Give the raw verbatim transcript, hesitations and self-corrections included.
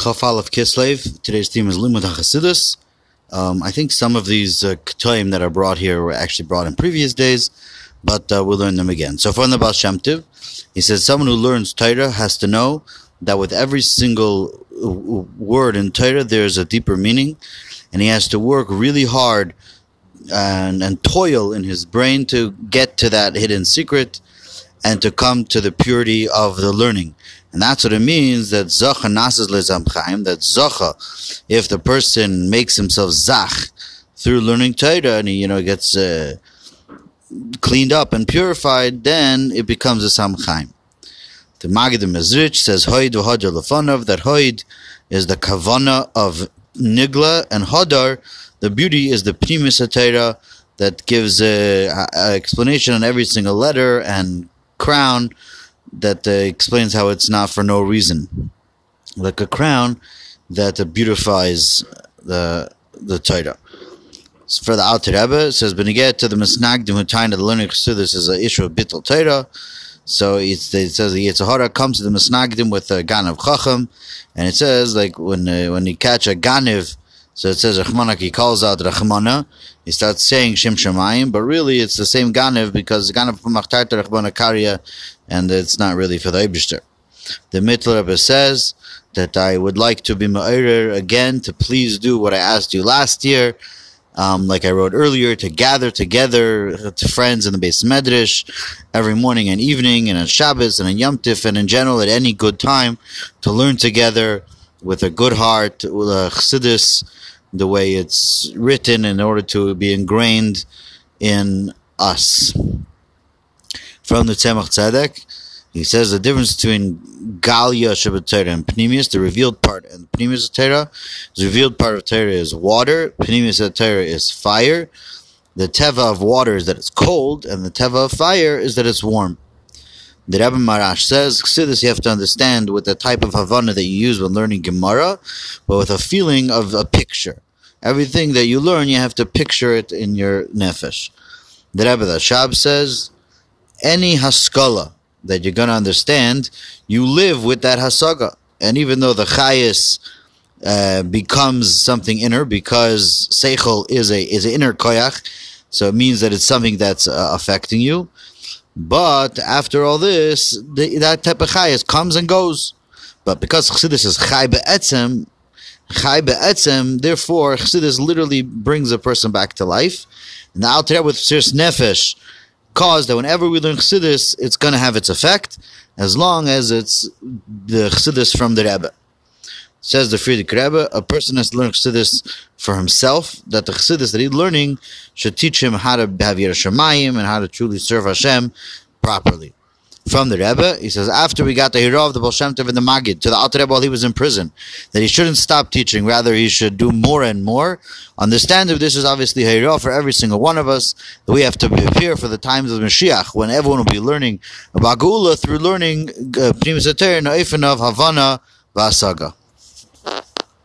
Chof Alef Kislev. Today's theme is Limud HaChassidus. Um, I think some of these uh, Ketoim that are brought here were actually brought in previous days, but uh, we'll learn them again. So from the Baal Shem Tov, he says, someone who learns Torah has to know that with every single word in Torah, there's a deeper meaning, and he has to work really hard and, and toil in his brain to get to that hidden secret and to come to the purity of the learning. And that's what it means, that Zacha Nasas Lezamchaim, that Zacha, if the person makes himself Zach through learning Torah and he, you know, gets uh, cleaned up and purified, then it becomes a Samchaim. The Magid of Mizritch says, Hoid v'hodar lefanov, that Hoid is the Kavana of Nigla, and Hodar, the beauty, is the Pnimis HaTorah that gives an explanation on every single letter and crown, that uh, explains how it's not for no reason, like a crown that uh, beautifies the the Torah. So for the Alter Rebbe, it says, "Benigeh to the Misnagdim who tie into the learning chassidus, this is an issue of bittul Torah." So it's, it says the Yetzer Hara comes to the Misnagdim with a ganav chacham, and it says like when uh, when you catch a ganav, so it says Rachmana, he calls out Rachmana, he starts saying Shem Shemayim, but really it's the same ganav because ganav p'machtarta Rachmana karya. And it's not really for the Eibishter. The Mitler Rebbe says that I would like to be Ma'arer again to please do what I asked you last year, um, like I wrote earlier, to gather together to friends in the Beis Medrash every morning and evening and on Shabbos and on Yom Tif and in general at any good time to learn together with a good heart, with a chassidus, the way it's written in order to be ingrained in us. From the Tzemach Tzedek, he says the difference between Galia Shabbat Torah and Pnimius, the revealed part, and Pnimius Torah, the revealed part of Torah is water, Pnimius Torah is fire. The Teva of water is that it's cold, and the Teva of fire is that it's warm. The Rebbe Marash says, Chassidus you have to understand with the type of Havana that you use when learning Gemara, but with a feeling of a picture. Everything that you learn, you have to picture it in your nefesh. The Rebbe Dashab says, any haskala that you're going to understand, you live with that hasaga. And even though the chayis uh, becomes something inner, because seichel is a is an inner koyach, so it means that it's something that's uh, affecting you. But after all this, the, that type of chayis comes and goes. But because chassidus is chay be'etzem, chay be'etzem, therefore chassidus literally brings a person back to life. And the Alter Rebbe with serious nefesh cause that whenever we learn Chassidus, it's going to have its effect, as long as it's the Chassidus from the Rebbe. Says the Frierdiker Rebbe, a person has to learn Chassidus for himself, that the Chassidus that he's learning should teach him how to have Yiras Shamayim and how to truly serve Hashem properly. From the Rebbe, he says, after we got the Hira of the Baal Shem Tov and the Magid, to the Alter Rebbe while he was in prison, that he shouldn't stop teaching, rather he should do more and more. Understand that this is obviously Hira for every single one of us, that we have to prepare for the times of Mashiach, when everyone will be learning about Geula through learning Pnimis HaTorah, No'efen of Havana, V'Hasaga.